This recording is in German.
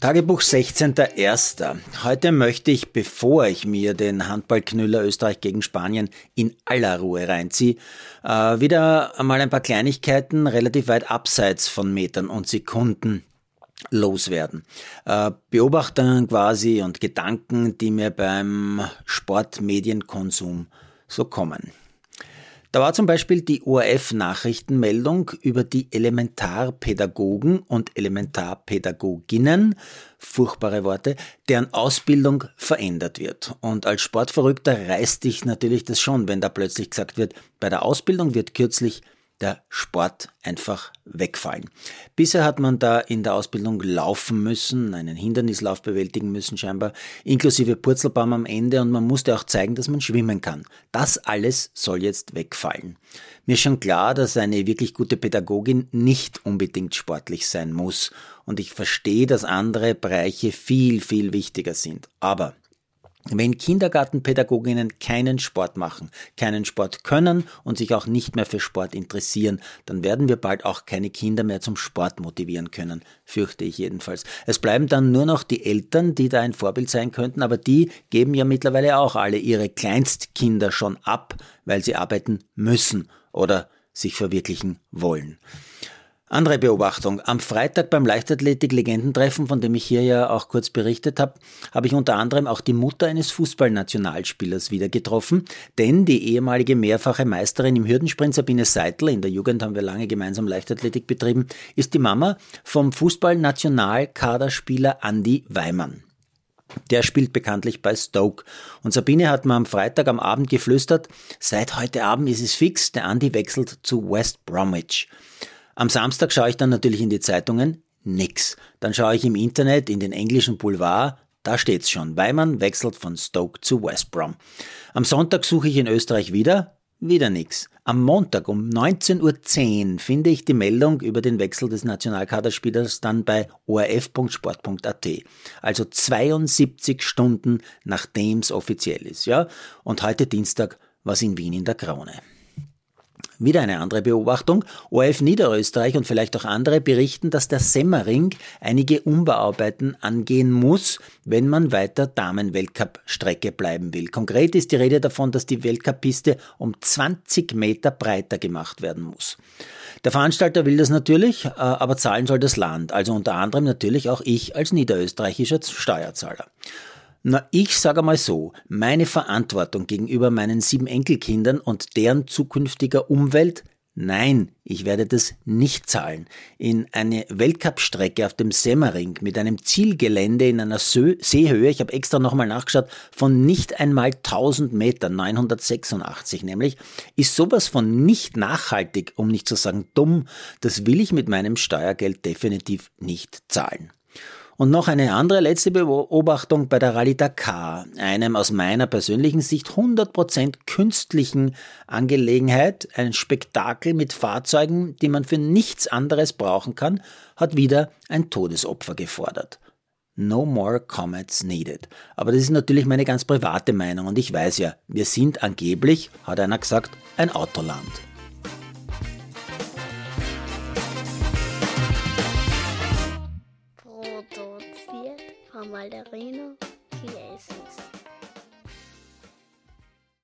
Tagebuch 16.01. Heute möchte ich, bevor ich mir den Handballknüller Österreich gegen Spanien in aller Ruhe reinziehe, wieder einmal ein paar Kleinigkeiten relativ weit abseits von Metern und Sekunden loswerden. Beobachtungen quasi und Gedanken, die mir beim Sportmedienkonsum so kommen. Da war zum Beispiel die ORF-Nachrichtenmeldung über die Elementarpädagogen und Elementarpädagoginnen, furchtbare Worte, deren Ausbildung verändert wird. Und als Sportverrückter reißt dich natürlich das schon, wenn da plötzlich gesagt wird, bei der Ausbildung wird kürzlich der Sport einfach wegfallen. Bisher hat man da in der Ausbildung laufen müssen, einen Hindernislauf bewältigen müssen scheinbar, inklusive Purzelbaum am Ende, und man musste auch zeigen, dass man schwimmen kann. Das alles soll jetzt wegfallen. Mir ist schon klar, dass eine wirklich gute Pädagogin nicht unbedingt sportlich sein muss, und ich verstehe, dass andere Bereiche viel, viel wichtiger sind. Aber wenn Kindergartenpädagoginnen keinen Sport machen, keinen Sport können und sich auch nicht mehr für Sport interessieren, dann werden wir bald auch keine Kinder mehr zum Sport motivieren können, fürchte ich jedenfalls. Es bleiben dann nur noch die Eltern, die da ein Vorbild sein könnten, aber die geben ja mittlerweile auch alle ihre Kleinstkinder schon ab, weil sie arbeiten müssen oder sich verwirklichen wollen. Andere Beobachtung. Am Freitag beim Leichtathletik-Legendentreffen, von dem ich hier ja auch kurz berichtet habe, habe ich unter anderem auch die Mutter eines Fußballnationalspielers wieder getroffen, denn die ehemalige mehrfache Meisterin im Hürdensprint Sabine Seidl, in der Jugend haben wir lange gemeinsam Leichtathletik betrieben, ist die Mama vom Fußballnationalkaderspieler Andi Weimann. Der spielt bekanntlich bei Stoke. Und Sabine hat mir am Freitag am Abend geflüstert, seit heute Abend ist es fix, der Andi wechselt zu West Bromwich. Am Samstag schaue ich dann natürlich in die Zeitungen, nix. Dann schaue ich im Internet, in den englischen Boulevard, da steht's schon. Weimann wechselt von Stoke zu West Brom. Am Sonntag suche ich in Österreich wieder nix. Am Montag um 19.10 Uhr finde ich die Meldung über den Wechsel des Nationalkaderspielers dann bei orf.sport.at. Also 72 Stunden, nachdem's offiziell ist, ja. Und heute Dienstag war's in Wien in der Krone. Wieder eine andere Beobachtung. ORF Niederösterreich und vielleicht auch andere berichten, dass der Semmering einige Umbauarbeiten angehen muss, wenn man weiter Damen-Weltcup-Strecke bleiben will. Konkret ist die Rede davon, dass die Weltcup-Piste um 20 Meter breiter gemacht werden muss. Der Veranstalter will das natürlich, aber zahlen soll das Land. Also unter anderem natürlich auch ich als niederösterreichischer Steuerzahler. Na, ich sage mal so, meine Verantwortung gegenüber meinen 7 Enkelkindern und deren zukünftiger Umwelt? Nein, ich werde das nicht zahlen. In eine Weltcup-Strecke auf dem Semmering mit einem Zielgelände in einer Seehöhe, ich habe extra nochmal nachgeschaut, von nicht einmal 1000 Metern, 986 nämlich, ist sowas von nicht nachhaltig, um nicht zu sagen dumm, das will ich mit meinem Steuergeld definitiv nicht zahlen. Und noch eine andere letzte Beobachtung bei der Rallye Dakar, einem aus meiner persönlichen Sicht 100% künstlichen Angelegenheit, ein Spektakel mit Fahrzeugen, die man für nichts anderes brauchen kann, hat wieder ein Todesopfer gefordert. No more comets needed. Aber das ist natürlich meine ganz private Meinung und ich weiß ja, wir sind angeblich, hat einer gesagt, ein Autoland. Malderino.